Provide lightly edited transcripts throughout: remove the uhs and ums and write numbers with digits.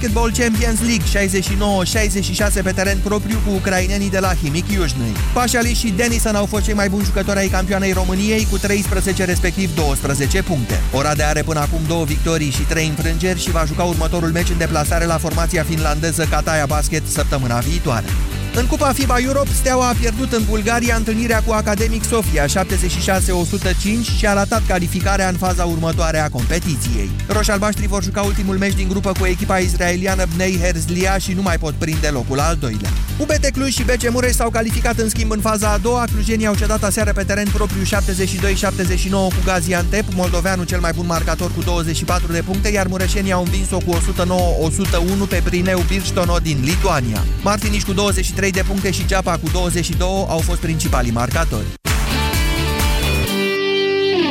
Basketball Champions League 69-66 pe teren propriu cu ucrainenii de la Himiki Ușnui. Pașali și Denison au fost cei mai buni jucători ai campioanei României cu 13 respectiv 12 puncte. Oradea are până acum 2 victorii și 3 înfrângeri și va juca următorul meci în deplasare la formația finlandeză Kataja Basket săptămâna viitoare. În Cupa FIBA Europe, Steaua a pierdut în Bulgaria întâlnirea cu Academic Sofia 76-105 și a ratat calificarea în faza următoare a competiției. Roșalbaștrii vor juca ultimul meci din grupă cu echipa israeliană Bnei Herzlia și nu mai pot prinde locul al doilea. UBT Cluj și BC Mureș s-au calificat în schimb în faza a doua, clujenii au cedat aseară pe teren propriu 72-79 cu Gaziantep, moldoveanul cel mai bun marcator cu 24 de puncte, iar mureșenii au învins-o cu 109-101 pe Brineu-Birstono din Lituania. Martiniș cu 23 de puncte și Ceapa cu 22 au fost principalii marcatori.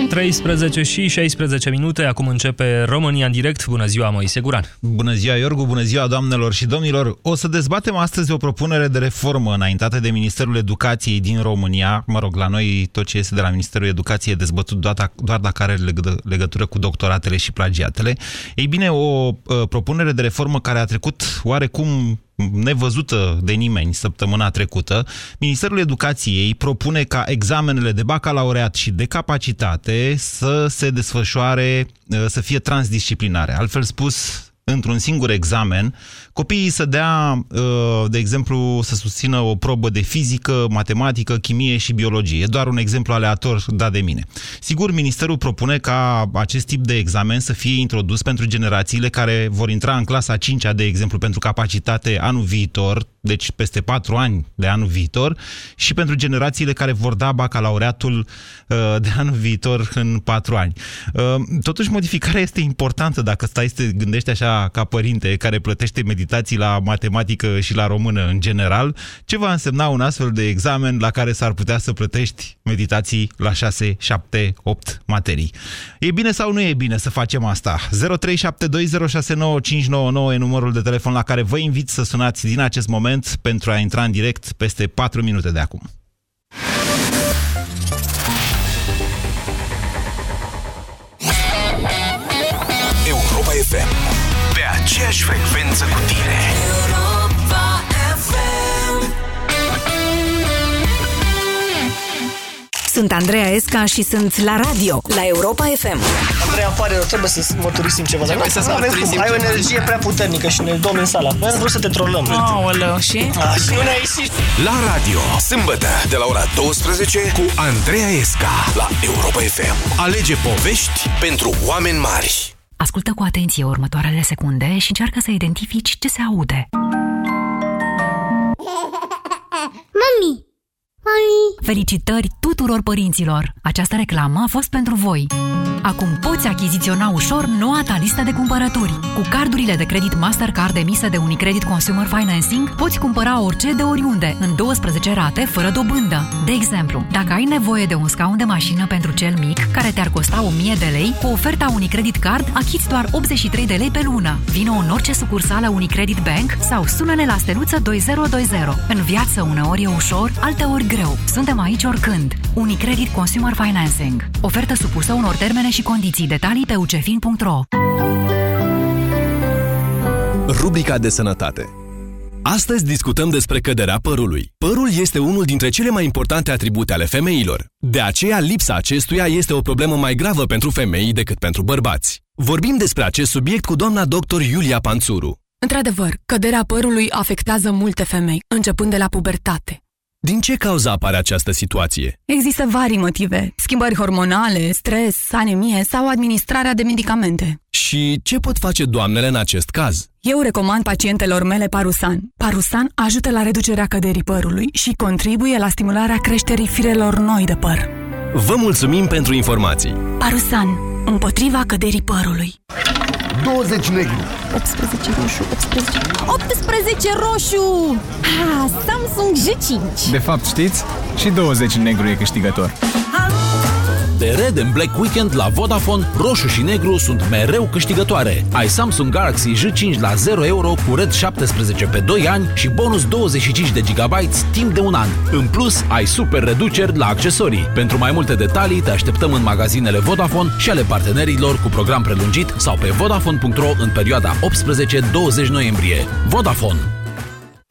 13 și 16 minute, acum începe România în direct. Bună ziua, Moise Guran! Bună ziua, Iorgu! Bună ziua, doamnelor și domnilor! O să dezbatem astăzi o propunere de reformă înaintată de Ministerul Educației din România. Mă rog, la noi tot ce este de la Ministerul Educației e dezbătut doar dacă are legătură cu doctoratele și plagiatele. Ei bine, o propunere de reformă care a trecut oarecum nevăzută de nimeni săptămâna trecută. Ministerul Educației propune ca examenele de bacalaureat și de capacitate să se desfășoare, să fie transdisciplinare. Altfel spus, într-un singur examen, copiii să dea, de exemplu, să susțină o probă de fizică, matematică, chimie și biologie. Doar un exemplu aleator dat de mine. Sigur, ministerul propune ca acest tip de examen să fie introdus pentru generațiile care vor intra în clasa 5-a, de exemplu, pentru capacitate anul viitor, deci peste 4 ani de anul viitor, și pentru generațiile care vor da bacalaureatul de anul viitor în 4 ani. Totuși, modificarea este importantă dacă stai să te gândești așa ca părinte care plătește meditații la matematică și la română în general, ce va însemna un astfel de examen la care s-ar putea să plătești meditații la 6, 7, 8 materii. E bine sau nu e bine să facem asta? 0372069599 e numărul de telefon la care vă invit să sunați din acest moment pentru a intra în direct peste 4 minute de acum. Europa FM, pe aceeași frecvență cu tine. Europa FM. Sunt Andreea Esca și sunt la radio, la Europa FM. Andreea, îmi pare rău, trebuie să mărturisim ceva. Trebuie să mărturisim. Ai o energie prea puternică și ne domni în sala. Noi am vrut să te trolăm. Aoleu, și? Și nu ne-a ieșit. La radio, sâmbătă, de la ora 12, cu Andreea Esca, la Europa FM. Alege povești pentru oameni mari. Ascultă cu atenție următoarele secunde și încearcă să identifici ce se aude. Mami! Mami! Felicitări tuturor părinților! Această reclamă a fost pentru voi. Acum poți achiziționa ușor noua ta listă de cumpărături. Cu cardurile de credit Mastercard emise de Unicredit Consumer Financing, poți cumpăra orice de oriunde, în 12 rate, fără dobândă. De exemplu, dacă ai nevoie de un scaun de mașină pentru cel mic, care te-ar costa 1000 de lei, cu oferta Unicredit Card achiți doar 83 de lei pe lună. Vino în orice sucursală Unicredit Bank sau sună-ne la steluță 2020. În viață uneori e ușor, alteori greu. Suntem aici oricând. Unicredit Consumer Financing. Ofertă supusă unor termene și condiții. Detalii pe ucefin.ro. Rubrica de sănătate. Astăzi discutăm despre căderea părului. Părul este unul dintre cele mai importante atribute ale femeilor. De aceea, lipsa acestuia este o problemă mai gravă pentru femei decât pentru bărbați. Vorbim despre acest subiect cu doamna dr. Iulia Panțuru. Într-adevăr, căderea părului afectează multe femei, începând de la pubertate. Din ce cauză apare această situație? Există vari motive. Schimbări hormonale, stres, anemie sau administrarea de medicamente. Și ce pot face doamnele în acest caz? Eu recomand pacientelor mele Parusan. Parusan ajută la reducerea căderii părului și contribuie la stimularea creșterii firelor noi de păr. Vă mulțumim pentru informații. Parusan. Împotriva căderii părului. 20 negru, 18 roșu, 18 roșu! Ah, Samsung J5! De fapt, știți? Și 20 negru e câștigător. de Red and Black Weekend la Vodafone, roșu și negru sunt mereu câștigătoare. Ai Samsung Galaxy J5 la 0 euro cu Red 17 pe 2 ani și bonus 25 de GB timp de un an. În plus, ai super reduceri la accesorii. Pentru mai multe detalii, te așteptăm în magazinele Vodafone și ale partenerilor cu program prelungit sau pe Vodafone.ro în perioada 18-20 noiembrie. Vodafone.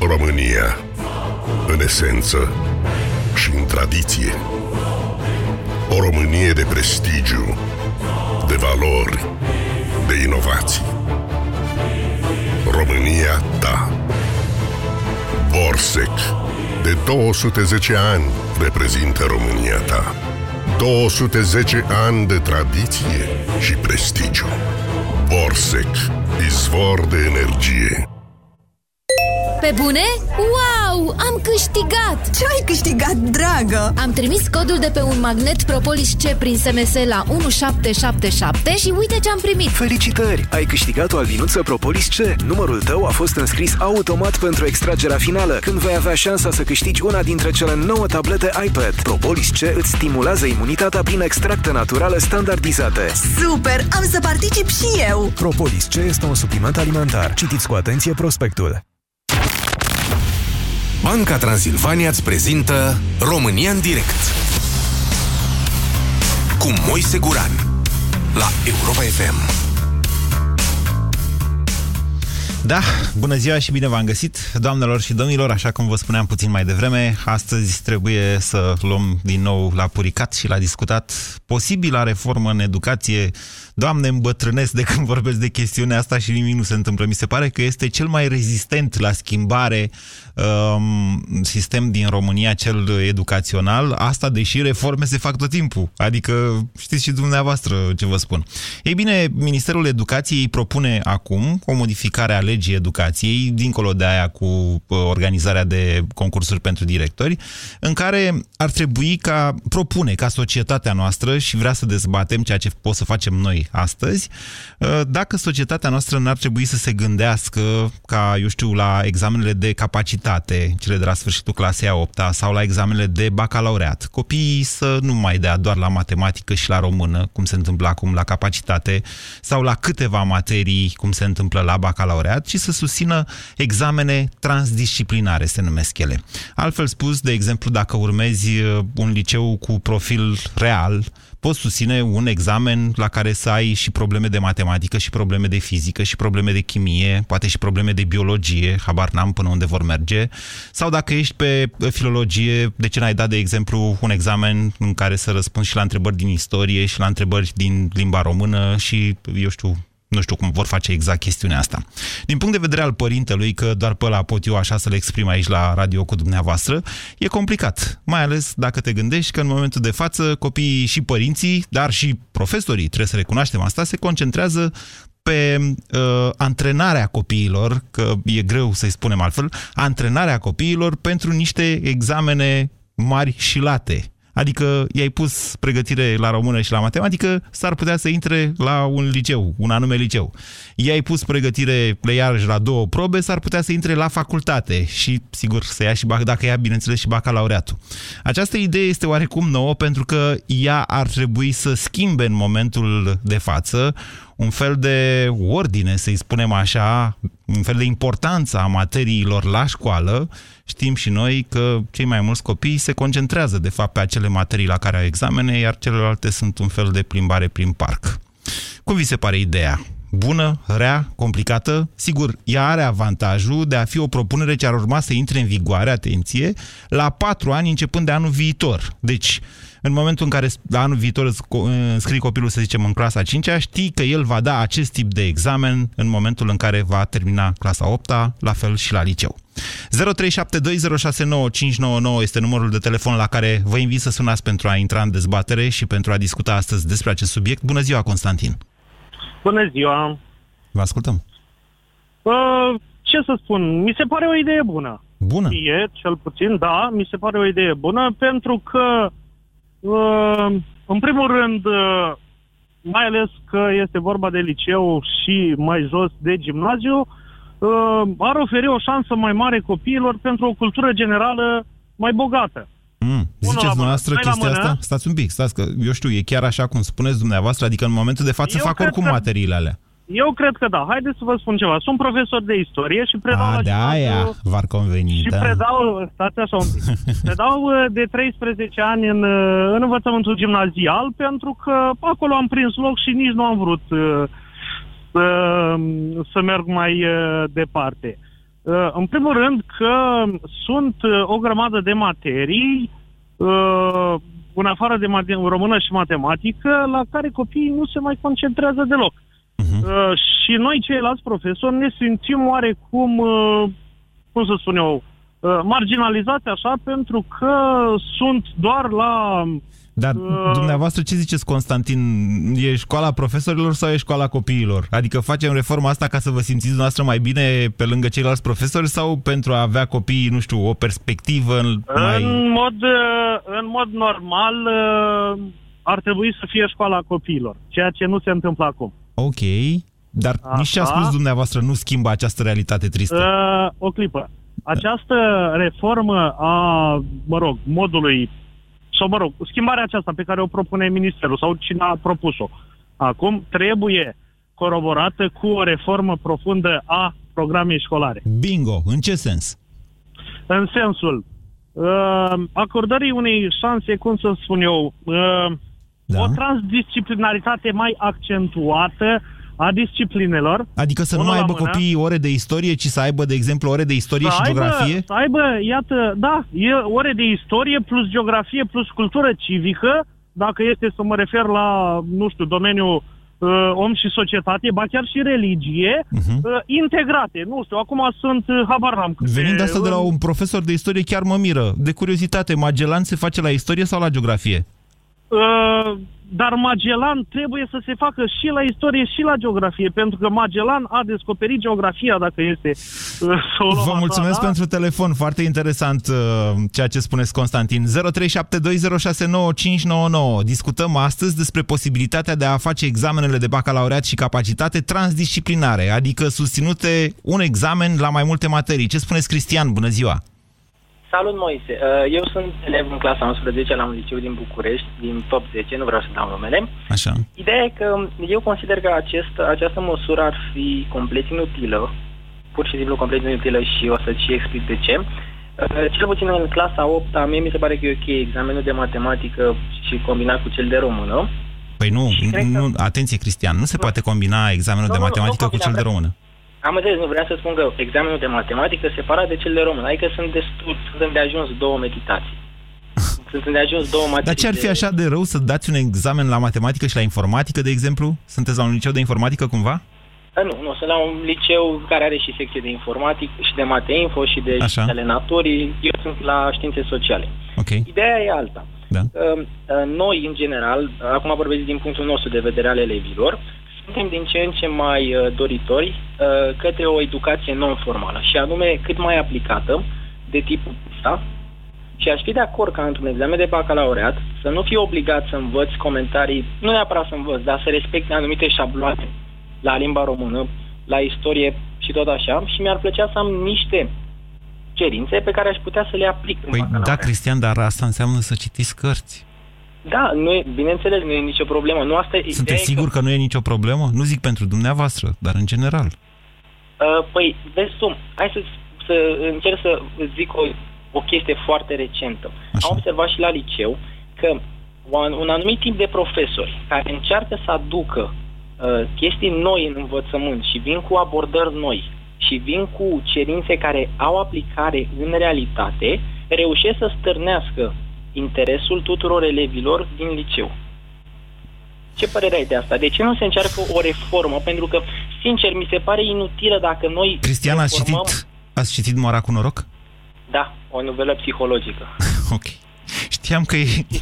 România, în esență și în tradiție. O Românie de prestigiu, de valori, de inovații. România ta. Borsec, de 210 ani reprezintă România ta. 210 ani de tradiție și prestigiu. Borsec, izvor de energie. Pe bune? Wow! Am câștigat! Ce ai câștigat, dragă? Am trimis codul de pe un magnet Propolis C prin SMS la 1777 și uite ce am primit! Felicitări! Ai câștigat o albinuță Propolis C. Numărul tău a fost înscris automat pentru extragerea finală, când vei avea șansa să câștigi una dintre cele 9 tablete iPad. Propolis C îți stimulează imunitatea prin extracte naturale standardizate. Super! Am să particip și eu! Propolis C este un supliment alimentar. Citiți cu atenție prospectul. Banca Transilvania îți prezintă România în direct cu Moise Guran la Europa FM. Da, bună ziua și bine v-am găsit, doamnelor și domnilor, așa cum vă spuneam puțin mai devreme, astăzi trebuie să luăm din nou la puricat și la discutat posibila reformă în educație. Doamne, îmbătrânesc de când vorbesc de chestiunea asta și nimic nu se întâmplă. Mi se pare că este cel mai rezistent la schimbare sistem din România, cel educațional, asta deși reforme se fac tot timpul, adică știți și dumneavoastră ce vă spun. Ei bine, Ministerul Educației propune acum o modificare a legii educației, dincolo de aia cu organizarea de concursuri pentru directori, în care ar trebui propune ca societatea noastră, și vrea să dezbatem ceea ce pot să facem noi astăzi, dacă societatea noastră n-ar trebui să se gândească ca, eu știu, la examenele de capacitate, cele de la sfârșitul clasei a 8-a, sau la examenele de bacalaureat. Copiii să nu mai dea doar la matematică și la română, cum se întâmplă acum la capacitate, sau la câteva materii, cum se întâmplă la bacalaureat, și să susțină examene transdisciplinare, se numesc ele. Altfel spus, de exemplu, dacă urmezi un liceu cu profil real, poți susține un examen la care să ai și probleme de matematică, și probleme de fizică, și probleme de chimie, poate și probleme de biologie, habar n-am până unde vor merge. Sau dacă ești pe filologie, de ce n-ai dat, de exemplu, un examen în care să răspunzi și la întrebări din istorie, și la întrebări din limba română, și, eu știu, nu știu cum vor face exact chestiunea asta. Din punct de vedere al părintelui, că doar pe ăla pot eu așa să le exprim aici la radio cu dumneavoastră, e complicat. Mai ales dacă te gândești că în momentul de față copiii și părinții, dar și profesorii, trebuie să recunoaștem asta, se concentrează pe antrenarea copiilor, că e greu să-i spunem altfel, antrenarea copiilor pentru niște examene mari și late. Adică i-ai pus pregătire la română și la matematică, s-ar putea să intre la un liceu, un anume liceu. I-ai pus pregătire iarăși la 2 probe, s-ar putea să intre la facultate și, sigur, să ia și, dacă ia, bineînțeles, și bacalaureatul. Această idee este oarecum nouă pentru că ea ar trebui să schimbe în momentul de față un fel de ordine, să-i spunem așa, un fel de importanță a materiilor la școală. Știm și noi că cei mai mulți copii se concentrează, de fapt, pe acele materii la care au examene, iar celelalte sunt un fel de plimbare prin parc. Cum vi se pare ideea? Bună, rea, complicată? Sigur, ea are avantajul de a fi o propunere ce ar urma să intre în vigoare, atenție, la 4 ani începând de anul viitor. Deci, în momentul în care anul viitor înscrii copilul, să zicem, în clasa 5-a, știi că el va da acest tip de examen în momentul în care va termina clasa 8-a, la fel și la liceu. 0372069599 este numărul de telefon la care vă invit să sunați pentru a intra în dezbatere și pentru a discuta astăzi despre acest subiect. Bună ziua, Constantin! Bună ziua! Vă ascultăm! Ce să spun? Mi se pare o idee bună. Bună? E, cel puțin, da, mi se pare o idee bună, pentru că, în primul rând, mai ales că este vorba de liceu și mai jos de gimnaziu, ar oferi o șansă mai mare copiilor pentru o cultură generală mai bogată. Ziceți dumneavoastră chestia asta? Stați un pic, stați că, eu știu, e chiar așa cum spuneți dumneavoastră, adică în momentul de față eu fac oricum materiile alea. Eu cred că da. Haideți să vă spun ceva. Sunt profesor de istorie și predau stați așa un pic. Predau de 13 ani în învățământul gimnazial, pentru că acolo am prins loc și nici nu am vrut să merg mai departe. În primul rând că sunt o grămadă de materii în afară de română și matematică la care copiii nu se mai concentrează deloc. Și noi ceilalți profesori ne simțim oarecum, cum să spun eu, marginalizați așa, pentru că sunt doar la... Dar dumneavoastră ce ziceți, Constantin? E școala profesorilor sau e școala copiilor? Adică facem reforma asta ca să vă simțiți dumneavoastră mai bine pe lângă ceilalți profesori sau pentru a avea copiii, nu știu, o perspectivă mai... În mod normal ar trebui să fie școala copiilor, ceea ce nu se întâmplă acum. Ok, dar nici ce a spus dumneavoastră nu schimbă această realitate tristă. O clipă. Această reformă a, modului, sau schimbarea aceasta pe care o propune ministerul sau cine a propus-o acum, trebuie coroborată cu o reformă profundă a programei școlare. Bingo! În ce sens? În sensul acordării unei șanse, cum să spun eu... Da. O transdisciplinaritate mai accentuată a disciplinelor. Adică să nu mai aibă copiii ore de istorie, ci să aibă, de exemplu, ore de istorie și geografie? Să aibă, iată, da, e ore de istorie plus geografie plus cultură civică, dacă este să mă refer la, nu știu, domeniul om și societate, ba chiar și religie, integrate. Nu știu, acum sunt habar n-am. Venind asta de la un profesor de istorie, chiar mă miră. De curiozitate, Magellan se face la istorie sau la geografie? Dar Magellan trebuie să se facă și la istorie și la geografie, pentru că Magellan a descoperit geografia, dacă este vă mulțumesc pentru telefon, foarte interesant ceea ce spuneți, Constantin. 0372069599. Discutăm astăzi despre posibilitatea de a face examenele de bacalaureat și capacitate transdisciplinare, adică susținute un examen la mai multe materii. Ce spuneți, Cristian? Bună ziua! Salut, Moise! Eu sunt elev în clasa 11 la un liceu din București, din top 10, nu vreau să dau numele. Așa. Ideea e că eu consider că această măsură ar fi complet inutilă, pur și simplu complet inutilă, și o să-ți și explic de ce. Cel puțin în clasa 8-a, mie mi se pare că e ok examenul de matematică și combinat cu cel de română. Păi nu, atenție, Cristian, nu se poate combina examenul de matematică cu cel de română. Am înțeles, nu vreau să spun că examenul de matematică separat de cel de român, adică sunt de ajuns două meditații. Sunt de ajuns două materii. Dar ce ar fi așa de rău să dați un examen la matematică și la informatică, de exemplu? Sunteți la un liceu de informatică cumva? Nu, sunt la un liceu care are și secție de informatică și de mate-info și de științele naturii. Eu sunt la științe sociale. Okay. Ideea e alta. Da. Noi, în general, acum vorbesc din punctul nostru de vedere al elevilor, suntem din ce în ce mai doritori către o educație non-formală și anume cât mai aplicată de tipul ăsta, și aș fi de acord ca într-un examen de bacalaureat să nu fii obligat să învăți comentarii, nu neapărat să învăți, dar să respecti anumite șabloane la limba română, la istorie și tot așa, și mi-ar plăcea să am niște cerințe pe care aș putea să le aplic. Păi da, Cristian, dar asta înseamnă să citiți cărți. Da, bineînțeles, nu e nicio problemă. Nu, asta e. Sunteți sigur că nu e nicio problemă? Nu zic pentru dumneavoastră, dar în general. Păi, vezi tu, hai să încerc să zic o chestie foarte recentă. Așa. Am observat și la liceu că un anumit tip de profesori care încearcă să aducă chestii noi în învățământ și vin cu abordări noi și vin cu cerințe care au aplicare în realitate, reușesc să stârnească interesul tuturor elevilor din liceu. Ce părere ai de asta? De ce nu se încearcă o reformă? Pentru că, sincer, mi se pare inutilă dacă noi... Cristian, reformăm... ați citit Moara cu noroc? Da, o novelă psihologică. Ok. Știam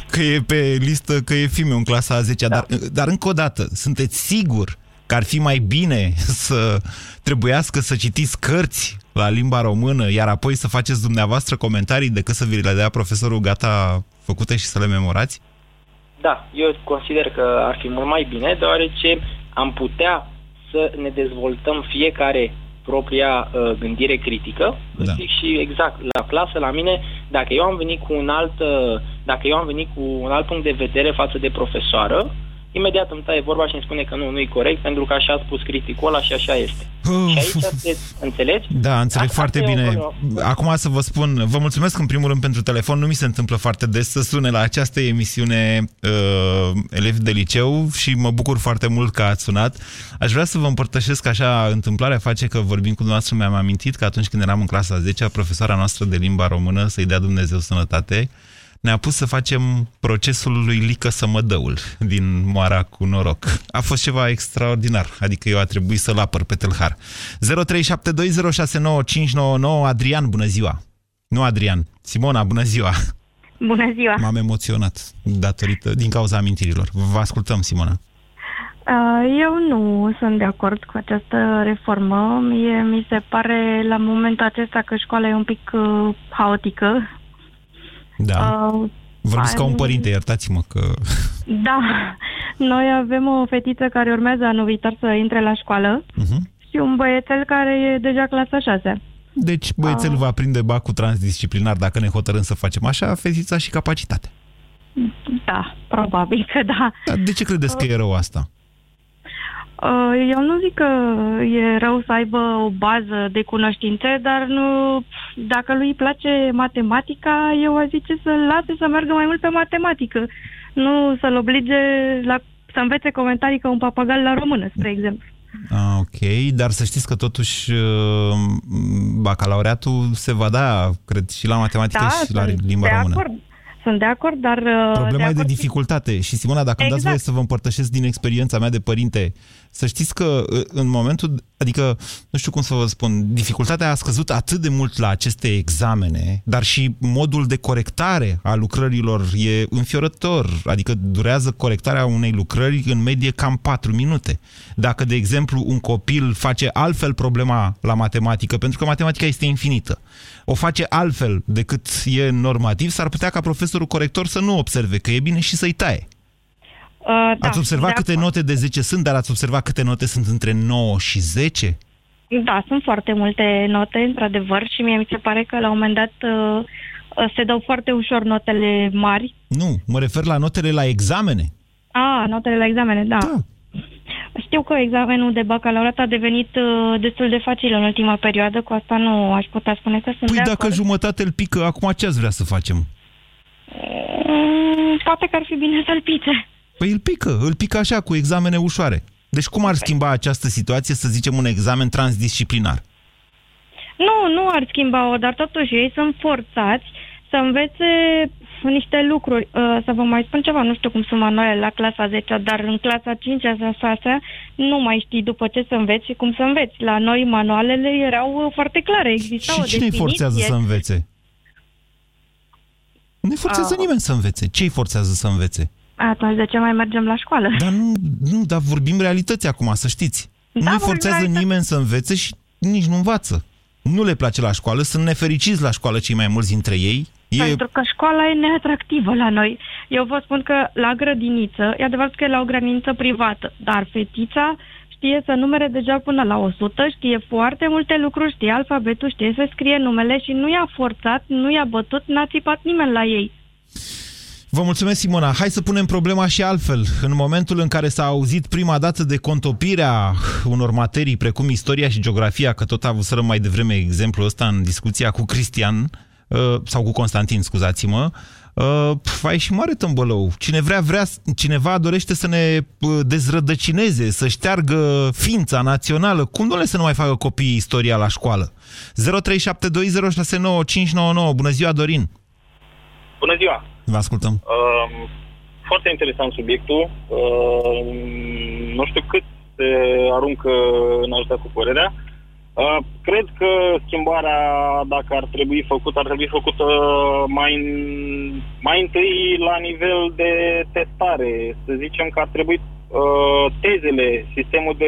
că e pe listă, că e filmul în clasa a 10-a, da. dar încă o dată, sunteți sigur că ar fi mai bine să trebuiască să citiți cărți la limba română, iar apoi să faceți dumneavoastră comentarii decât să vi le dea profesorul gata făcute și să le memorați? Da, eu consider că ar fi mult mai bine, deoarece am putea să ne dezvoltăm fiecare propria gândire critică, da. Și exact, la clasă, la mine, dacă eu am venit cu un alt punct de vedere față de profesoară, imediat îmi taie vorba și îmi spune că nu-i corect, pentru că așa a spus criticul ăla și așa este. Și aici înțelegi? Da, înțeleg foarte bine. Acum să vă spun, vă mulțumesc în primul rând pentru telefon, nu mi se întâmplă foarte des să sune la această emisiune elevi de liceu și mă bucur foarte mult că ați sunat. Aș vrea să vă împărtășesc așa, întâmplarea face că vorbim cu dumneavoastră, mi-am amintit că atunci când eram în clasa 10-a, profesoara noastră de limba română, să-i dea Dumnezeu sănătate, ne-a pus să facem procesul lui Lică Sămădăul din Moara cu noroc. A fost ceva extraordinar, adică eu a trebuit să-l apăr pe tâlhar. 0372069599. Adrian, bună ziua! Nu Adrian, Simona, bună ziua! Bună ziua! M-am emoționat din cauza amintirilor. Vă ascultăm, Simona. Eu nu sunt de acord cu această reformă. Mi se pare la momentul acesta că școala e un pic haotică. Da. Vorbiți ca un părinte, iertați-mă că... Da, noi avem o fetiță care urmează anul viitor să intre la școală și un băiețel care e deja clasa 6. Deci băiețelul va prinde bacul transdisciplinar dacă ne hotărâm să facem așa, fetița și capacitatea. Da, probabil că da. Dar de ce credeți că e rău asta? Eu nu zic că e rău să aibă o bază de cunoștințe, dar nu, dacă lui îi place matematica, eu aș zice să-l lase să meargă mai mult pe matematică. Nu să-l oblige să învețe comentarii ca un papagal la română, spre exemplu. Ok, dar să știți că totuși bacalaureatul se va da, cred, și la matematică și la limba română. Sunt de acord, dar... Problema e de dificultate. Și, Simona, dacă îmi dați voie să vă împărtășesc din experiența mea de părinte, să știți că în momentul... Adică, nu știu cum să vă spun, dificultatea a scăzut atât de mult la aceste examene, dar și modul de corectare a lucrărilor e înfiorător. Adică durează corectarea unei lucrări în medie cam 4 minute. Dacă, de exemplu, un copil face altfel problema la matematică, pentru că matematica este infinită, o face altfel decât e normativ, s-ar putea ca profesorul corector să nu observe că e bine și să-i taie. Ați observat câte note de 10 sunt, dar ați observat câte note sunt între 9 și 10? Da, sunt foarte multe note, într-adevăr, și mie mi se pare că la un moment dat se dau foarte ușor notele mari. Nu, mă refer la notele la examene. Notele la examene, da. Știu că examenul de bacalaureat a devenit destul de facil în ultima perioadă, cu asta nu aș putea spune că sunt de acord. Dacă jumătate îl pică, acum ce ați vrea să facem? Poate că ar fi bine să-l pice. Păi îl pică așa, cu examene ușoare. Deci cum ar schimba această situație, să zicem, un examen transdisciplinar? Nu ar schimba-o, dar totuși ei sunt forțați să învețe niște lucruri. Să vă mai spun ceva, nu știu cum sunt manualele la clasa 10-a, dar în clasa 5-a, 6-a, nu mai știi după ce să înveți și cum să înveți. La noi manualele erau foarte clare, exista o definiție. Și cine-i forțează să învețe? Nu-i forțează nimeni să învețe. Ce-i forțează să învețe? Atunci de ce mai mergem la școală? Dar dar vorbim realității acum, să știți. Da, nu forțează nimeni să învețe și nici nu învață. Nu le place la școală, sunt nefericiți la școală cei mai mulți dintre ei. Pentru că școala e neatractivă la noi. Eu vă spun că la grădiniță, e adevărat că e la o grădiniță privată, dar fetița știe să numere deja până la 100, știe foarte multe lucruri, știe alfabetul, știe să scrie numele și nu i-a forțat, nu i-a bătut, n-a țipat nimeni la ei. Vă mulțumesc, Simona. Hai să punem problema și altfel. În momentul în care s-a auzit prima dată de contopirea unor materii precum istoria și geografia, că tot avusărăm mai devreme exemplul ăsta în discuția cu Cristian, sau cu Constantin, scuzați-mă, ai și mare tâmbălău. Cineva dorește să ne dezrădăcineze, să șteargă ființa națională. Cum, doamne, să nu mai facă copiii istoria la școală? 0372069599. Bună ziua, Dorin! Bună ziua! Vă ascultăm. Foarte interesant subiectul. Nu știu cât se aruncă în a ajuta cu părerea. Cred că schimbarea, dacă ar trebui făcută, ar trebui făcută mai întâi la nivel de testare. Să zicem că ar trebui tezele, sistemul de...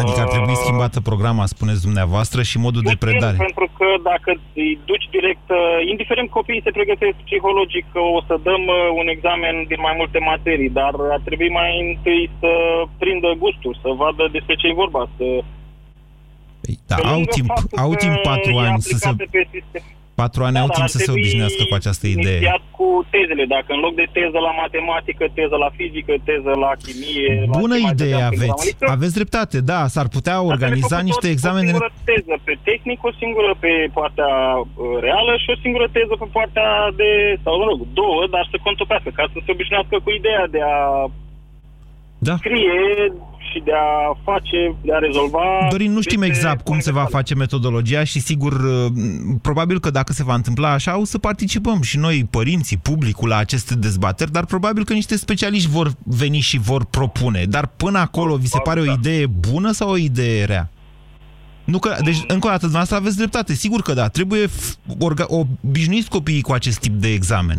Adică ar trebui schimbată programa, spuneți dumneavoastră, și modul de predare. Pentru că dacă îi duci direct, indiferent copiii se pregătesc psihologic, o să dăm un examen din mai multe materii, dar ar trebui mai întâi să prindă gustul, să vadă despre ce e vorba. Da, au timp 4 ani să se... Patru ani au timp să se obișnuiască cu această idee. Cu tezele, dacă în loc de teză la matematică, teză la fizică, teză la chimie... Bună idee aveți! Aveți dreptate, da, s-ar putea organiza niște examene... O singură teză pe tehnic, o singură pe partea reală și o singură teză pe partea de... sau, mă rog, două, dar să contopească, ca să se obișnuiască cu ideea de a scrie... și de a face, de a rezolva... Dorin, nu știm exact cum se va face metodologia și sigur, probabil că dacă se va întâmpla așa, o să participăm și noi, părinții, publicul, la aceste dezbateri, dar probabil că niște specialiști vor veni și vor propune. Dar până acolo, vi se pare o idee bună sau o idee rea? Nu că, deci, încă o dată, dumneavoastră aveți dreptate. Sigur că da, trebuie obișnuiți copiii cu acest tip de examen.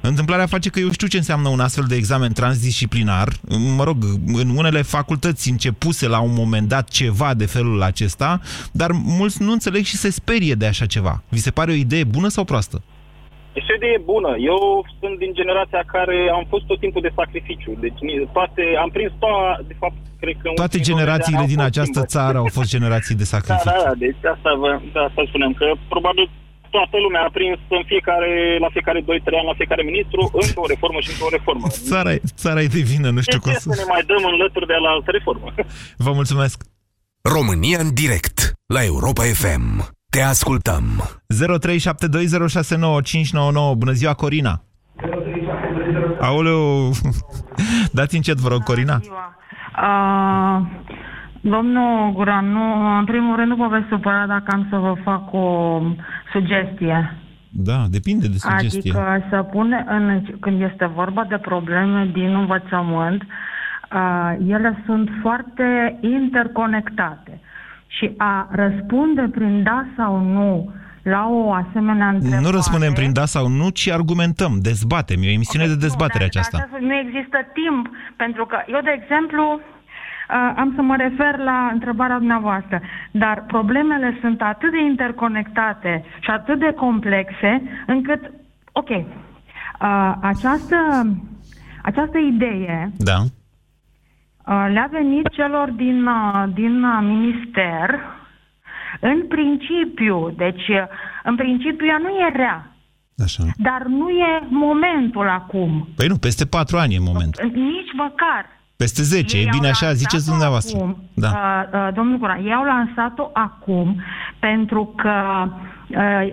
Întâmplarea face că eu știu ce înseamnă un astfel de examen transdisciplinar. Mă rog, în unele facultăți începuse la un moment dat ceva de felul acesta, dar mulți nu înțeleg și se sperie de așa ceva. Vi se pare o idee bună sau proastă? Este o idee bună. Eu sunt din generația care am fost tot timpul de sacrificiu. Deci am prins toată, de fapt, cred că... Toate generațiile din această țară au fost generații de sacrificiu. Da, deci asta spuneam, că probabil... Toată lumea a prins la fiecare 2-3 ani, la fiecare ministru, încă o reformă și încă o reformă. Țara e de vină, nu știu cum să... ne mai dăm în lături de la altă reformă. Vă mulțumesc! România în direct, la Europa FM. Te ascultăm! 0372069599. Bună ziua, Corina! Aoleu! Dați încet, vă rog, Corina! Domnul Guran, în primul rând nu vă veți supăra dacă am să vă fac o sugestie. Da, depinde de sugestie. Adică să pune, când este vorba de probleme din învățământ, ele sunt foarte interconectate. Și a răspunde prin da sau nu la o asemenea întrebare... Nu răspundem prin da sau nu, ci argumentăm, dezbatem. E o emisiune de dezbatere aceasta. Nu există timp, pentru că eu, de exemplu... am să mă refer la întrebarea dumneavoastră, dar problemele sunt atât de interconectate și atât de complexe, încât, ok, această idee le-a venit celor din minister în principiu, deci în principiu ea nu e rea. Așa. Dar nu e momentul acum. Păi nu, peste 4 ani e momentul. Nici măcar. Peste 10, e bine așa, ziceți dumneavoastră. Acum, da. Domnul Guran, ei au lansat-o acum pentru că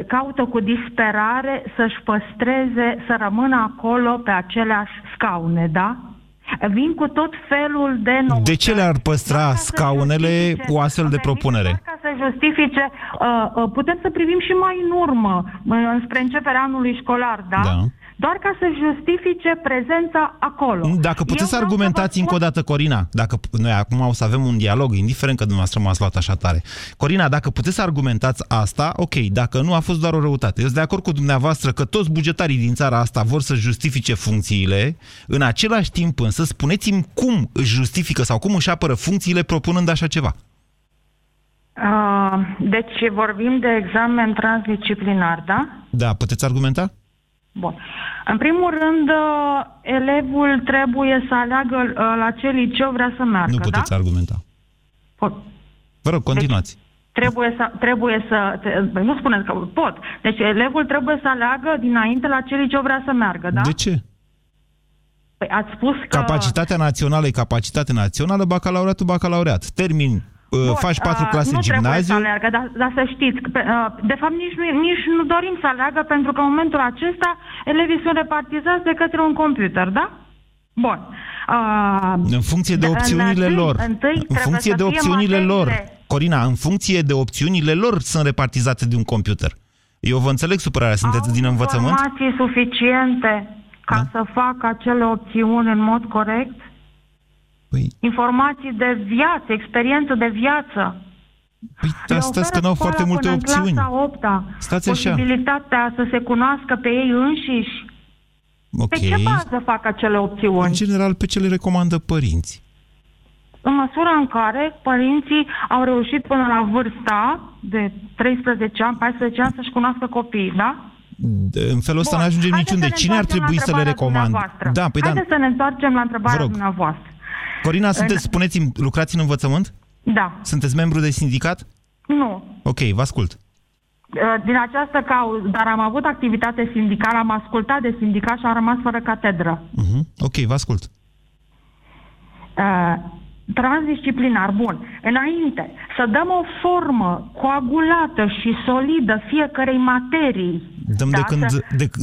caută cu disperare să-și păstreze, să rămână acolo pe aceleași scaune, da? Vin cu tot felul de noutăți. De ce le-ar păstra scaunele cu astfel de propunere? Ca să justifice, putem să privim și mai în urmă, spre începerea anului școlar, da? Da. Doar ca să justifice prezența acolo. Dacă puteți să argumentați încă o dată, Corina, dacă noi acum o să avem un dialog, indiferent că dumneavoastră m-ați luat așa tare. Corina, dacă puteți să argumentați asta, ok, dacă nu, a fost doar o răutate. Eu sunt de acord cu dumneavoastră că toți bugetarii din țara asta vor să justifice funcțiile, în același timp însă spuneți-mi cum își justifică sau cum își apără funcțiile propunând așa ceva. Deci vorbim de examen transdisciplinar, da? Da, puteți argumenta? Bun. În primul rând, elevul trebuie să aleagă la ce liceu vrea să meargă, nu puteți argumenta. Pot. Vă rog, continuați. Deci, nu spuneți că pot. Deci elevul trebuie să aleagă dinainte la ce liceu vrea să meargă, da? De ce? Păi ați spus că... Capacitatea națională e capacitate națională, bacalaureatul, bacalaureat. Termin. Bun, faci 4 clase gimnaziu. Nu trebuie să aleagă, dar să știți. De fapt, nici nu dorim să aleagă, pentru că în momentul acesta elevii sunt repartizați de către un computer, da? Bun. În funcție de opțiunile lor. În funcție de opțiunile lor. Corina, în funcție de opțiunile lor sunt repartizate de un computer. Eu vă înțeleg supărarea, sunteți din învățământ? Au informații suficiente ca să fac acele opțiuni în mod corect? Păi... informații de viață, experiență de viață. Păi, stați că n-au foarte multe opțiuni. Stați așa. Posibilitatea să se cunoască pe ei înșiși. Okay. Pe ce bază fac acele opțiuni? În general, pe ce le recomandă părinții? În măsura în care părinții au reușit până la vârsta de 13 ani, 14 ani să-și cunoască copiii, da? În felul ăsta nu ajungem niciunde. Cine ar trebui să le recomand? Da, păi haideți să ne întoarcem la întrebarea dumneavoastră. Corina, spuneți-mi, lucrați în învățământ? Da. Sunteți membru de sindicat? Nu. Ok, vă ascult. Din această cauză, dar am avut activitate sindicală, am ascultat de sindicat și am rămas fără catedră. Ok, vă ascult. Transdisciplinar, bun. Înainte, să dăm o formă coagulată și solidă fiecarei materii.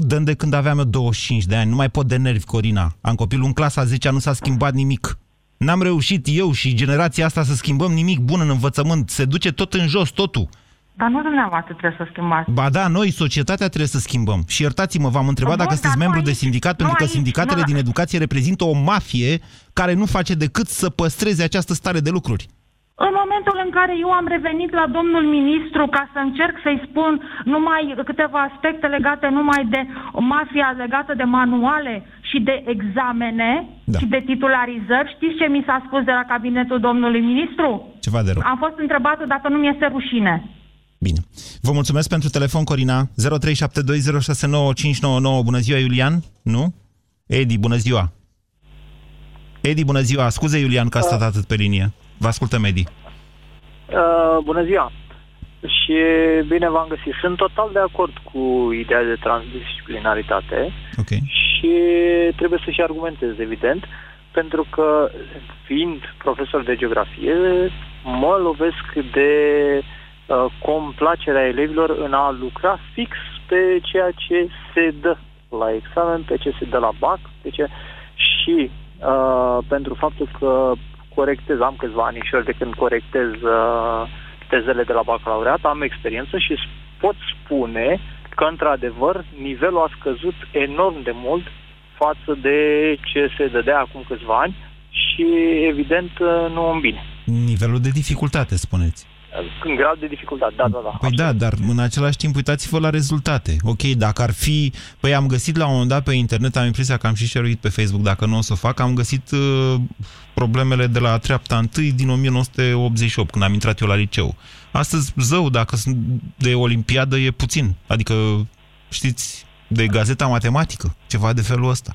Dăm de când aveam eu 25 de ani, nu mai pot de nervi, Corina. Am copilul în clasa 10-a, nu s-a schimbat nimic. N-am reușit eu și generația asta să schimbăm nimic bun în învățământ. Se duce tot în jos, totul. Dar nu dumneavoastră trebuie să schimbați. Ba da, noi, societatea, trebuie să schimbăm. Și iertați-mă, v-am întrebat dacă sunteți membru de sindicat, pentru că sindicatele din educație reprezintă o mafie care nu face decât să păstreze această stare de lucruri. În momentul în care eu am revenit la domnul ministru ca să încerc să-i spun numai câteva aspecte legate numai de mafia legată de manuale și de examene și de titularizări, știți ce mi s-a spus de la cabinetul domnului ministru? Ceva de rău. Am fost întrebată dacă nu mi-este rușine. Bine. Vă mulțumesc pentru telefon, Corina. 0372069599. Bună ziua, Iulian. Nu? Edi, bună ziua. Edi, bună ziua. Scuze, Iulian, că a stat atât pe linie. Vă ascultăm, Edi. Bună ziua. Și bine v-am găsit. Sunt total de acord cu ideea de transdisciplinaritate. Okay. Și trebuie să-și argumentez, evident, pentru că, fiind profesor de geografie, mă lovesc de complacerea elevilor în a lucra fix pe ceea ce se dă la examen, pe ce se dă la BAC, pe ce... și pentru faptul că corectez, am câțiva anișori de când corectez tezele de la bacalaureat, am experiență și pot spune că, într-adevăr, nivelul a scăzut enorm de mult față de ce se dădea acum câțiva ani și, evident, nu om bine. Nivelul de dificultate, spuneți. În grad de dificultate, da. Păi da, dar în același timp uitați-vă la rezultate. Ok, dacă ar fi... Păi am găsit la un moment dat pe internet, am impresia că am și share-uit pe Facebook, dacă nu o să o fac, am găsit problemele de la treapta 1 din 1988, când am intrat eu la liceu. Astăzi, zău, dacă sunt de olimpiadă, e puțin. Adică, știți, de gazeta matematică, ceva de felul ăsta.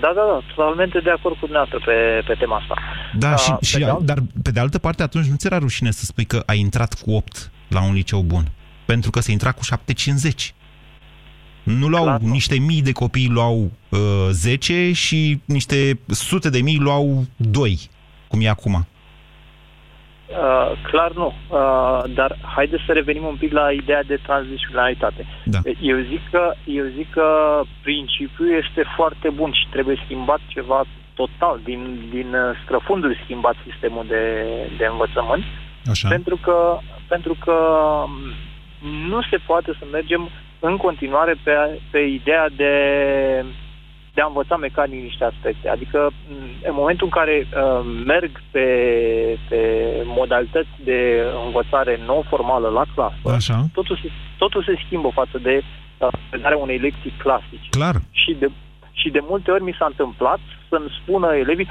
Da, totalmente de acord cu dumneavoastră pe tema asta. Da, dar pe de altă parte atunci nu ți era rușine să spui că ai intrat cu 8 la un liceu bun, pentru că se intra cu 7,50. Nu luau niște mii de copii, luau 10 și niște sute de mii luau 2, cum e acum. Clar nu, dar haideți să revenim un pic la ideea de transdisciplinaritate. Da. Eu zic că principiul este foarte bun și trebuie schimbat ceva total, din străfundul schimbat sistemul de învățământ. Așa. Pentru că nu se poate să mergem în continuare pe ideea de a învăța mecanic niște aspecte. Adică în momentul în care merg pe modalități de învățare non-formală la clasă, totul se schimbă față de predarea unei lecții clasice. Clar. Și de multe ori mi s-a întâmplat să-mi spună elevii,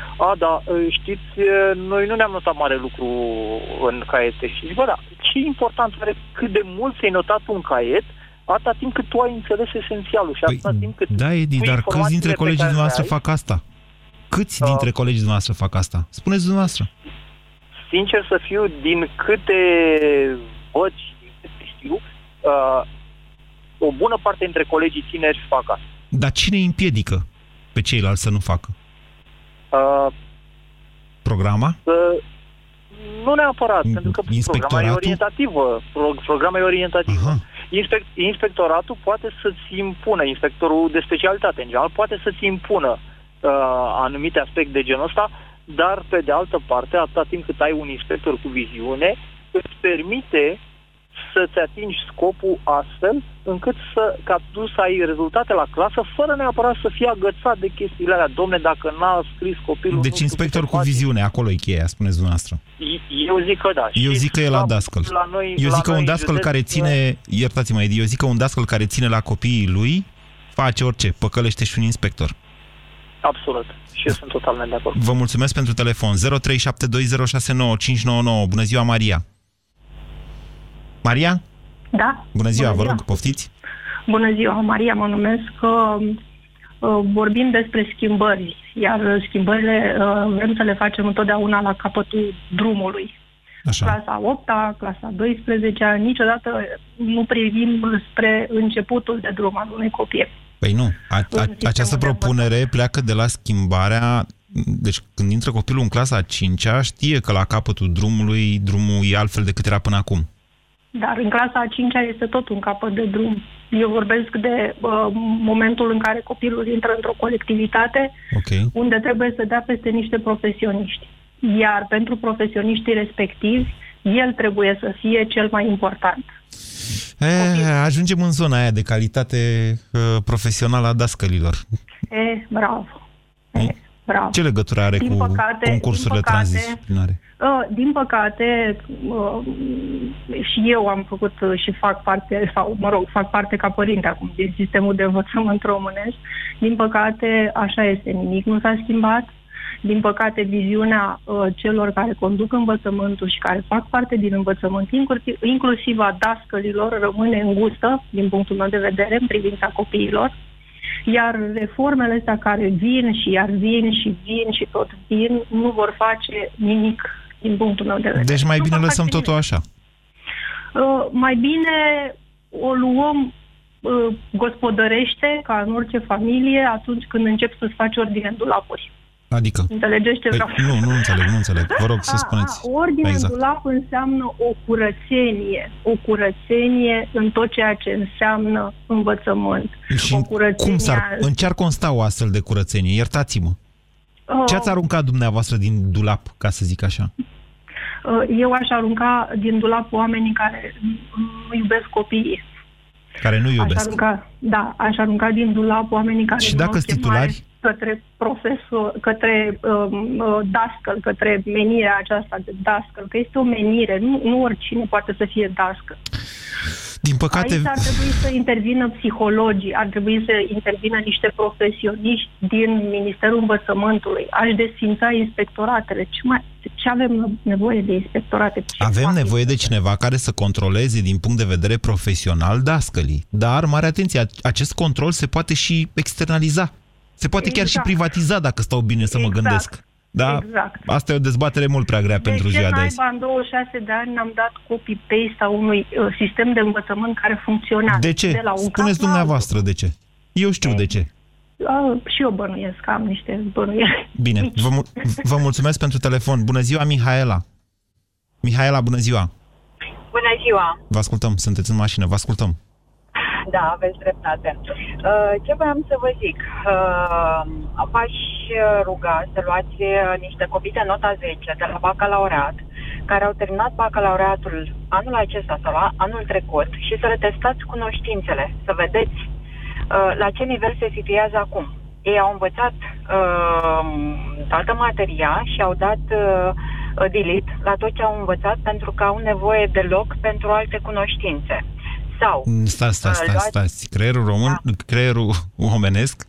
știți, noi nu ne-am notat mare lucru în caiete. Și zic, ce important are cât de mult ți-ai notat un caiet, atâta timp cât tu ai înțeles esențialul și atâta timp cât... Da, Edi, dar câți dintre colegii dumneavoastră fac asta? Câți dintre colegii dumneavoastră fac asta? Spuneți dumneavoastră. Sincer să fiu, din câte văd și din câte știu, o bună parte dintre colegii tineri fac asta. Dar cine împiedică pe ceilalți să nu facă? Programa? Nu neapărat, pentru că programa e orientativă. Programa e orientativă. Aha. Inspectoratul poate să-ți impună, inspectorul de specialitate în general, poate să-ți impună anumite aspecte de genul ăsta, dar pe de altă parte, atâta timp cât ai un inspector cu viziune, îți permite să-ți atingi scopul astfel încât ca tu să ai rezultate la clasă fără neapărat să fii agățat de chestiile alea. Dom'le, dacă n-a scris copilul... Deci inspector cu viziune, acolo e cheia, spuneți dumneavoastră. Eu zic că da. Eu zic că e la dascăl. Eu zic că un dascăl care ține... Iertați-mă, Edi, eu zic că un dascăl care ține la copiii lui face orice, păcălește și un inspector. Absolut. Și eu sunt totalmente de acord. Vă mulțumesc pentru telefon. 0372069599. Bună ziua, Maria. Maria? Da. Bună ziua, vă rog, poftiți. Bună ziua, Maria, mă numesc. Vorbim despre schimbări, iar schimbările vrem să le facem întotdeauna la capătul drumului. Așa. Clasa 8-a, clasa 12-a, niciodată nu privim spre începutul de drum al unui copil. Păi nu, această propunere pleacă de la schimbarea, deci când intră copilul în clasa 5-a, știe că la capătul drumului, drumul e altfel decât era până acum. Dar în clasa a 5-a este tot un capăt de drum. Eu vorbesc de momentul în care copilul intră într-o colectivitate, okay, unde trebuie să dea peste niște profesioniști. Iar pentru profesioniștii respectivi, el trebuie să fie cel mai important. Ajungem în zona aia de calitate profesională a dascălilor. Bravo. Ce legătură are concursurile transdisciplinare? Din păcate, și eu am făcut și fac parte, fac parte ca părinte acum din sistemul de învățământ românesc. Din păcate, așa este, nimic nu s-a schimbat. Din păcate, viziunea celor care conduc învățământul și care fac parte din învățământ, inclusiv a dascălilor, rămâne îngustă, din punctul meu de vedere, în privința copiilor. Iar reformele astea care vin și iar vin și tot vin, nu vor face nimic din punctul meu de vedere. Deci mai bine lăsăm totul așa. Mai bine o luăm gospodărește, ca în orice familie, atunci când începi să-ți faci ordine în dulapuri. Adică? Înțelegeți ce vreau? Nu înțeleg. Vă rog să spuneți. Ordine exact. În dulap înseamnă o curățenie. O curățenie în tot ceea ce înseamnă învățământ. Și o curățenie... în ce ar consta o astfel de curățenie? Iertați-mă. Ce ați aruncat dumneavoastră din dulap, ca să zic așa? Eu aș arunca din dulap oamenii care nu iubesc copiii. Care nu iubesc. Aș arunca din dulap oamenii care și dacă titulari către profesor, către dascăl, către menirea aceasta de dascăl, că este o menire, nu oricine poate să fie dascăl. Din păcate... Aici ar trebui să intervină psihologii, ar trebui să intervină niște profesioniști din Ministerul Învățământului. Aș desfința inspectoratele. Ce avem nevoie de inspectorate? Avem nevoie de cineva care să controleze din punct de vedere profesional dascălii. Dar, mare atenție, acest control se poate și externaliza. Se poate chiar și privatiza, dacă stau bine să mă gândesc. Da? Exact. Asta e o dezbatere mult prea grea pentru ziua de azi. De ce în 26 de ani n-am dat copy-paste a unui sistem de învățământ care funcționează? De ce? Spuneți dumneavoastră de ce. Eu știu de ce. Și eu bănuiesc, am niște bănuieli. Bine, vă mulțumesc pentru telefon. Bună ziua, Mihaela. Mihaela, bună ziua. Bună ziua. Vă ascultăm, sunteți în mașină, vă ascultăm. Da, aveți dreptate. Ce voiam să vă zic? V-aș ruga să luați niște copii de nota 10 de la bacalaureat, care au terminat bacalaureatul anul acesta sau anul trecut și să le testați cunoștințele, să vedeți la ce nivel se situează acum. Ei au învățat toată materia și au dat delete la tot ce au învățat pentru că au nevoie de loc pentru alte cunoștințe. Sau, stați. Creierul român, da. Creierul omenesc,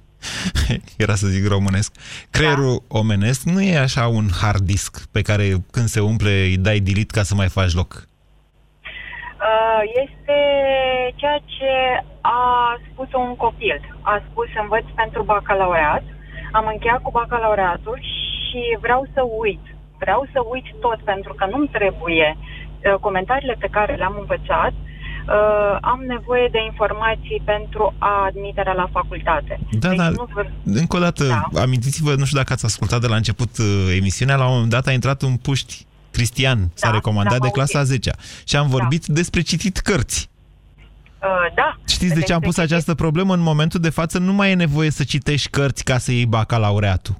era să zic românesc, creierul omenesc nu e așa un hard disk pe care când se umple îi dai delete ca să mai faci loc. Este ceea ce a spus un copil. A spus învăț pentru bacalaureat, am încheiat cu bacalaureatul și vreau să uit. Vreau să uit tot pentru că nu-mi trebuie comentariile pe care le-am învățat. Am nevoie de informații pentru admiterea la facultate. Da, deci încă o dată, amintiți-vă, nu știu dacă ați ascultat de la început emisiunea, la un moment dat a intrat un puști, Cristian, s-a recomandat de clasa a 10-a și am vorbit despre citit cărți. Știți de ce am pus această problemă? În momentul de față nu mai e nevoie să citești cărți ca să iei bacalaureatul.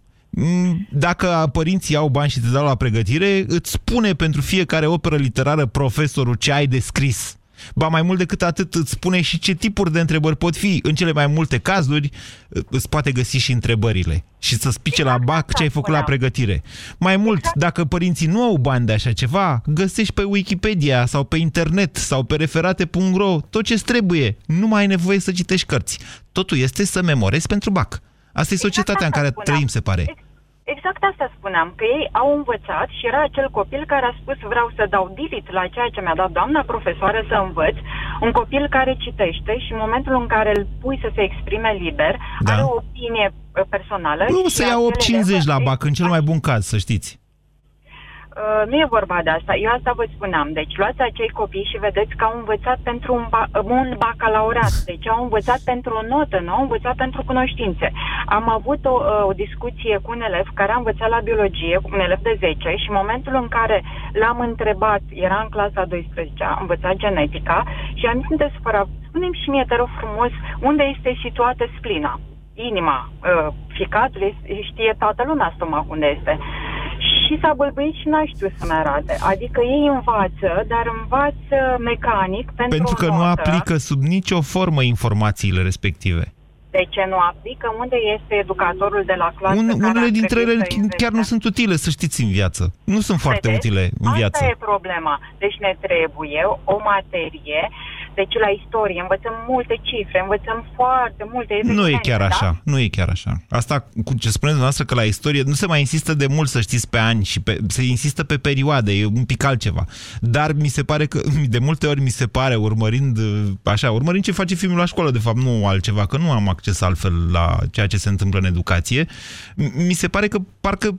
Dacă părinții au bani și te dau la pregătire, îți spune pentru fiecare operă literară profesorul ce ai de scris. Ba mai mult decât atât, îți spune și ce tipuri de întrebări pot fi. În cele mai multe cazuri îți poate găsi și întrebările și să-ți pice la bac ce ai făcut la pregătire. Mai mult, dacă părinții nu au bani de așa ceva, găsești pe Wikipedia sau pe internet sau pe referate.ro tot ce-ți trebuie. Nu mai ai nevoie să citești cărți. Totul este să memorezi pentru bac. Asta e societatea în care trăim, se pare. Exact asta spuneam, că ei au învățat și era acel copil care a spus vreau să dau delete la ceea ce mi-a dat doamna profesoară să învăț, un copil care citește și în momentul în care îl pui să se exprime liber, da, are o opinie personală. Nu să iau 8,50 la bac, în cel mai bun caz, să știți. Nu e vorba de asta, eu asta vă spuneam. Deci luați acei copii și vedeți că au învățat pentru un bacalaureat. Deci au învățat pentru o notă, nu au învățat pentru cunoștințe. Am avut o discuție cu un elev care a învățat la biologie, un elev de 10, și în momentul în care l-am întrebat, era în clasa 12-a, a învățat genetica și am zis de supărat, spune-mi și mie, te rog frumos, unde este situată splina? Inima ficatului, știe toată lumea stomacul unde este. Și s-a bălbuit și n-a știut să-mi arate. Adică ei învață, dar învață mecanic pentru că nu aplică sub nicio formă informațiile respective. De ce nu aplică? Unde este educatorul de la clasă? Unele dintre ele chiar nu sunt utile, să știți, în viață. Nu sunt foarte utile în viață. Asta e problema. Deci ne trebuie o materie. Deci la istorie învățăm multe cifre, învățăm foarte multe... Nu e chiar așa, da? Nu e chiar așa. Asta, cu ce spuneți dumneavoastră, că la istorie nu se mai insistă de mult, să știți, pe ani, și se insistă pe perioade, e un pic altceva. Dar mi se pare că, de multe ori mi se pare, urmărind ce face filmul la școală, de fapt, nu altceva, că nu am acces altfel la ceea ce se întâmplă în educație, mi se pare că parcă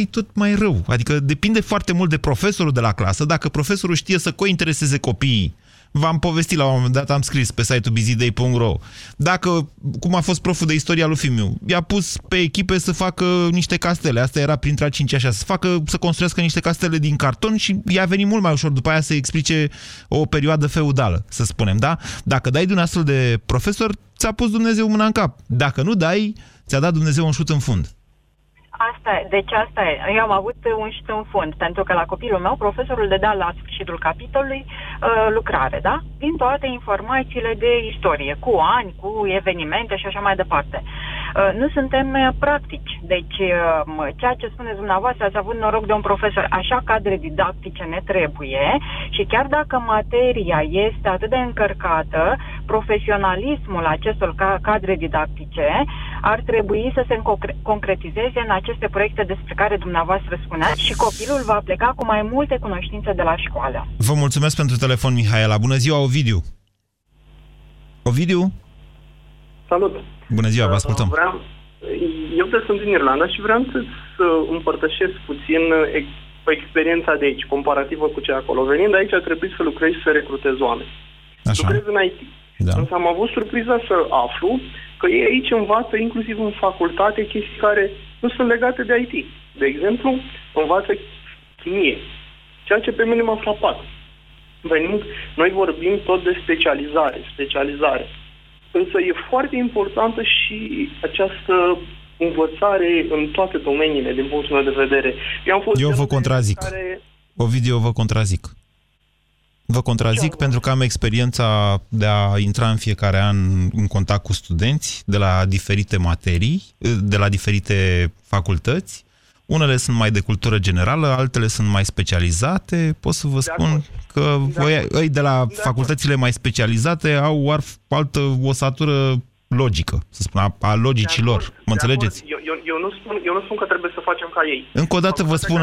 e tot mai rău. Adică depinde foarte mult de profesorul de la clasă. Dacă profesorul știe să cointereseze copiii, v-am povestit la un moment dat, am scris pe site-ul bizidei.ro. Dacă, cum a fost proful de istoria lui Fimiu, i-a pus pe echipe să facă niște castele, asta era printre a 5-a, 6-a, să construiască niște castele din carton și i-a venit mult mai ușor după aia să explice o perioadă feudală, să spunem, da? Dacă dai de un astfel de profesor, ți-a pus Dumnezeu mâna în cap. Dacă nu dai, ți-a dat Dumnezeu un șut în fund. Asta e. Eu am avut un șut în fund, pentru că la copilul meu profesorul dădea la sfârșitul capitolului lucrare, da? Din toate informațiile de istorie, cu ani, cu evenimente și așa mai departe. Nu suntem practici. Deci, ceea ce spuneți dumneavoastră, ați avut noroc de un profesor. Așa cadre didactice ne trebuie și chiar dacă materia este atât de încărcată, profesionalismul acestor cadre didactice ar trebui să se concretizeze în aceste proiecte despre care dumneavoastră spuneați și copilul va pleca cu mai multe cunoștințe de la școală. Vă mulțumesc pentru telefon, Mihaela. Bună ziua, Ovidiu! Ovidiu? Salut! Bună ziua, vă ascultăm! Eu sunt din Irlanda și vreau să împărtășesc puțin experiența de aici, comparativă cu cea acolo. Venind aici, a trebuit să lucrezi, să recrutezi oameni. Așa. Lucrez în IT. Da. Însă am avut surpriza să aflu că ei aici învață, inclusiv în facultate, chestii care nu sunt legate de IT. De exemplu, învață chimie, ceea ce pe mine m-a frapat. Venind, noi vorbim tot de specializare. Însă e foarte importantă și această învățare în toate domeniile, din punctul meu de vedere. Eu vă contrazic. Vă contrazic pentru că am experiența de a intra în fiecare an în contact cu studenți de la diferite materii, de la diferite facultăți. Unele sunt mai de cultură generală, altele sunt mai specializate. Pot să vă spun că ei de la facultățile mai specializate au altă osatură logică, să spun, a logicilor. Mă înțelegeți? Eu nu spun că trebuie să facem ca ei. Încă o dată vă spun,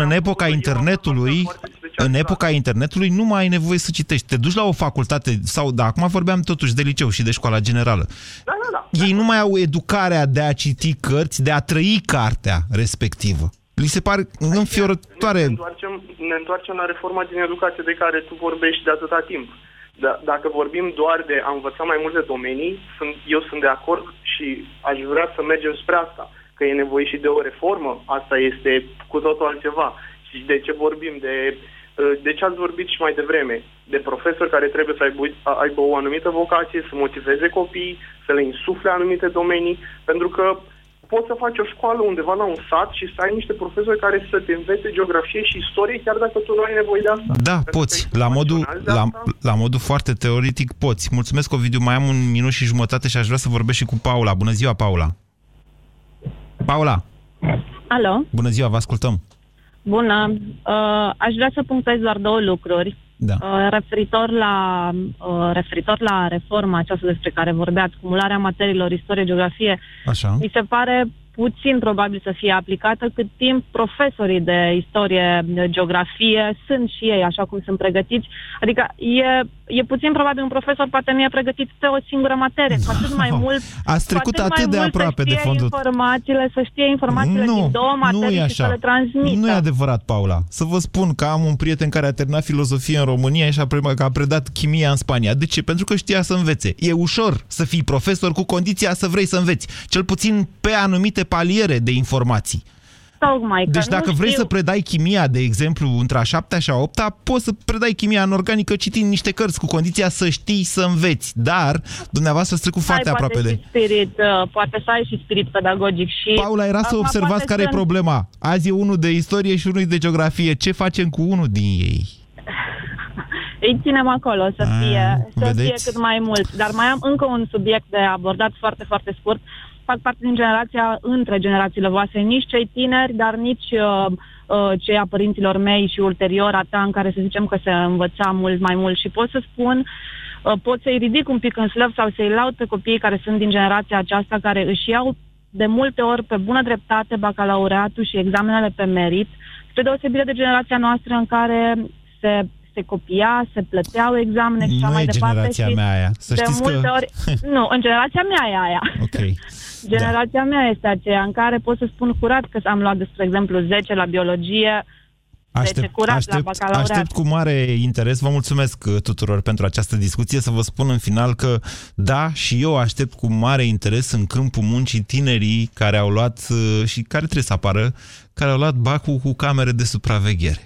în epoca internetului nu mai ai nevoie să citești. Te duci la o facultate, sau da, acum vorbeam totuși de liceu și de școala generală. Da. Ei nu mai au educarea de a citi cărți, de a trăi cartea respectivă. Li se pare înfiorătoare. Ne întoarcem la reforma din educație de care tu vorbești de atâta timp. Dacă vorbim doar de a învăța mai multe domenii, eu sunt de acord și aș vrea să mergem spre asta. Că e nevoie și de o reformă, asta este cu totul altceva. Și de ce vorbim? De ce ați vorbit și mai devreme? De profesori care trebuie să aibă o anumită vocație, să motiveze copiii, să le insufle anumite domenii, pentru că poți să faci o școală undeva la un sat și să ai niște profesori care să te învețe geografie și istorie, chiar dacă tu nu ai nevoie de asta. Da, pentru poți. La modul foarte teoretic poți. Mulțumesc, Ovidiu. Mai am 1,5 minut și aș vrea să vorbesc și cu Paula. Bună ziua, Paula! Paula! Alo! Bună ziua, vă ascultăm! Bună! Aș vrea să punctez doar două lucruri. Da. Referitor la reforma aceasta despre care vorbeați, cumularea materiilor istorie, geografie, așa, mi se pare puțin probabil să fie aplicată cât timp profesorii de istorie, geografie sunt și ei așa cum sunt pregătiți. Adică e puțin probabil un profesor poate nu e pregătit pe o singură materie, cu atât mai mult. Ați trecut atât de aproape de fondul. Să știe informațiile din două materii și să le transmită. Nu e adevărat, Paula. Să vă spun că am un prieten care a terminat filozofie în România și a predat chimia în Spania. De ce? Pentru că știa să învețe. E ușor să fii profesor cu condiția să vrei să înveți, cel puțin pe anumite paliere de informații. Deci dacă vrei să predai chimia, de exemplu, între a 7-a și a 8-a, poți să predai chimia în organică citind niște cărți, cu condiția să știi să înveți. Dar dumneavoastră ați trecut foarte aproape de... Poate să ai și spirit pedagogic și... Paula, era să observați care e problema. Azi e unul de istorie și unul de geografie. Ce facem cu unul din ei? Îi ținem acolo să fie cât mai mult. Dar mai am încă un subiect de abordat foarte, foarte scurt. Fac parte din generația între generațiile voastre, nici cei tineri, dar nici cei a părinților mei și ulterior a ta, în care să zicem că se învăța mult mai mult. Și pot să spun, pot să-i ridic un pic în slăb sau să-i laud pe copiii care sunt din generația aceasta, care își iau de multe ori pe bună dreptate bacalaureatul și examenele pe merit, spre deosebire de generația noastră în care se copia, se plăteau examene și așa mai departe. Nu e generația mea aia. Să știți că... Nu, în generația mea e aia. Okay. Generația mea este aceea în care pot să spun curat că am luat, spre exemplu, 10 la biologie, Aștept cu mare interes. Vă mulțumesc tuturor pentru această discuție. Să vă spun în final că da, și eu aștept cu mare interes în câmpul muncii tinerii care au luat și care trebuie să apară, care au luat bacul cu camere de supraveghere.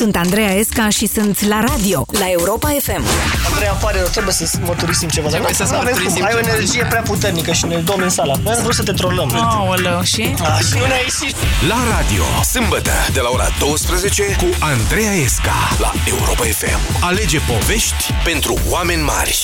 Sunt Andreea Esca și sunt la radio, la Europa FM. Andreea, pare rău, trebuie să mărturisim ceva. Ai o energie prea puternică și ne dom în sala. Noi am vrut să te trolăm. Aoleu, și? Și nu ne-a ieșit. La radio, sâmbătă, de la ora 12, cu Andreea Esca, la Europa FM. Alege povești pentru oameni mari.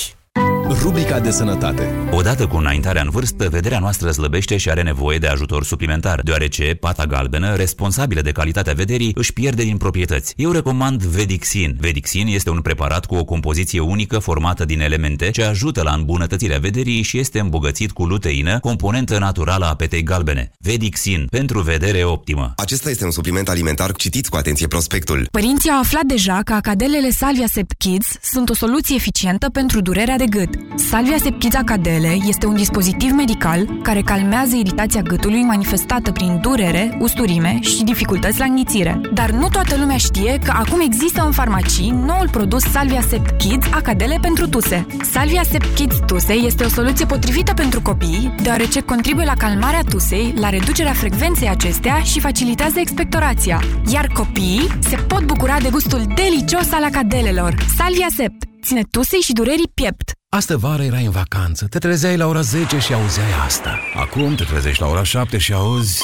Rubrica de sănătate. Odată cu înaintarea în vârstă, vederea noastră slăbește și are nevoie de ajutor suplimentar, deoarece pata galbenă, responsabilă de calitatea vederii, își pierde din proprietăți. Eu recomand Vedixin. Vedixin este un preparat cu o compoziție unică formată din elemente ce ajută la îmbunătățirea vederii și este îmbogățit cu luteină, componentă naturală a petei galbene. Vedixin, pentru vedere optimă. Acesta este un supliment alimentar. Citiți cu atenție prospectul. Părinții au aflat deja că acadelele Salvia Sept Kids sunt o soluție eficientă pentru durerea de gât. Salvia Sepchiza Cadele este un dispozitiv medical care calmează iritația gâtului manifestată prin durere, usturime și dificultăți la înghițire. Dar nu toată lumea știe că acum există în farmacii noul produs Salvia Sept Kids Acadele pentru tuse. Salvia Sept Kids Tuse este o soluție potrivită pentru copii, deoarece contribuie la calmarea tusei, la reducerea frecvenței acesteia și facilitează expectorația. Iar copiii se pot bucura de gustul delicios al acadelelor. Salvia Sept ține tusei și durerii piept. Astă vară erai în vacanță, te trezeai la ora 10 și auzeai asta. Acum te trezești la ora 7 și auzi...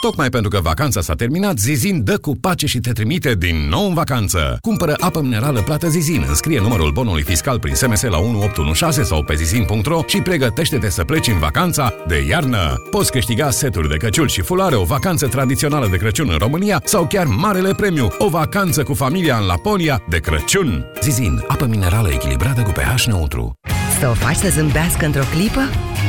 Tocmai pentru că vacanța s-a terminat, Zizin dă cu pace și te trimite din nou în vacanță. Cumpără apă minerală plată Zizin, înscrie numărul bonului fiscal prin SMS la 1816 sau pe zizin.ro și pregătește-te să pleci în vacanța de iarnă. Poți câștiga seturi de căciuli și fulare, o vacanță tradițională de Crăciun în România sau chiar Marele Premiu, o vacanță cu familia în Laponia de Crăciun. Zizin, apă minerală echilibrată cu pH neutru. Să o faci să zâmbească într-o clipă?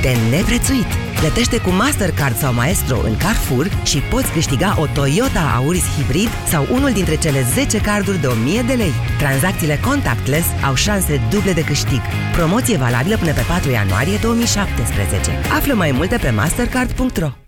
De neprețuit! Plătește cu Mastercard sau Maestro în Carrefour și poți câștiga o Toyota Auris Hybrid sau unul dintre cele 10 carduri de 1000 de lei. Tranzacțiile contactless au șanse duble de câștig. Promoție valabilă până pe 4 ianuarie 2017. Află mai multe pe mastercard.ro.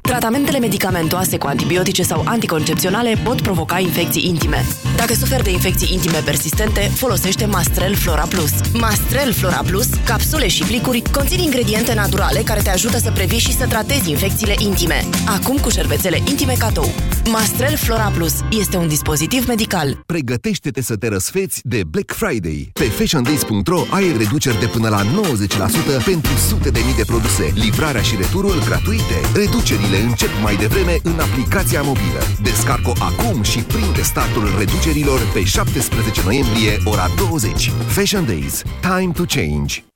Tratamentele medicamentoase cu antibiotice sau anticoncepționale pot provoca infecții intime. Dacă suferi de infecții intime persistente, folosește Mastrel Flora Plus. Mastrel Flora Plus, capsule și plicuri, conțin ingrediente naturale care te ajută să previi și să tratezi infecțiile intime. Acum cu șervețele intime cadou. Mastrel Flora Plus este un dispozitiv medical. Pregătește-te să te răsfeți de Black Friday. Pe fashiondays.ro ai reduceri de până la 90% pentru sute de mii de produse. Livrarea și returul gratuite. Reducerile încep mai devreme în aplicația mobilă. Descarcă-o acum și prinde startul reducerilor pe 17 noiembrie, ora 20. Fashion Days. Time to change.